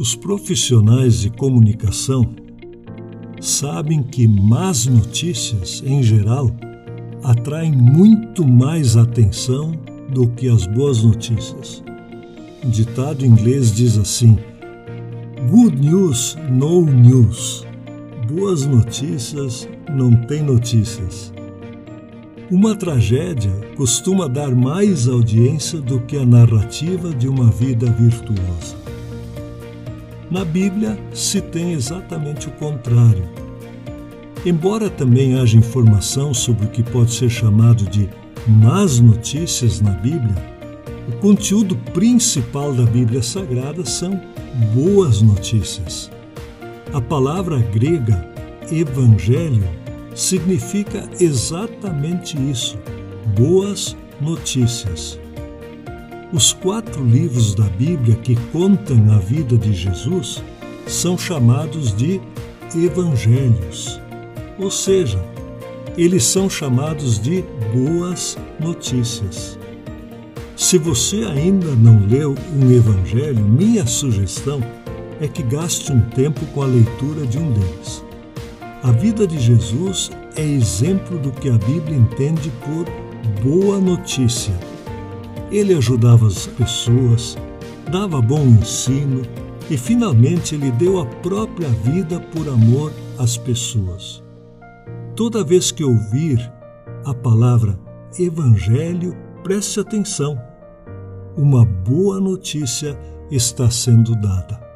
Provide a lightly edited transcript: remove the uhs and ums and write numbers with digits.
Os profissionais de comunicação sabem que más notícias, em geral, atraem muito mais atenção do que as boas notícias. O ditado inglês diz assim: Good news, no news. Boas notícias não tem notícias. Uma tragédia costuma dar mais audiência do que a narrativa de uma vida virtuosa. Na Bíblia se tem exatamente o contrário. Embora também haja informação sobre o que pode ser chamado de más notícias na Bíblia, o conteúdo principal da Bíblia Sagrada são boas notícias. A palavra grega evangelho significa exatamente isso, boas notícias. Os 4 livros da Bíblia que contam a vida de Jesus são chamados de evangelhos, ou seja, eles são chamados de boas notícias. Se você ainda não leu um evangelho, minha sugestão é que gaste um tempo com a leitura de um deles. A vida de Jesus é exemplo do que a Bíblia entende por boa notícia. Ele ajudava as pessoas, dava bom ensino e, finalmente, ele deu a própria vida por amor às pessoas. Toda vez que ouvir a palavra evangelho, preste atenção. Uma boa notícia está sendo dada.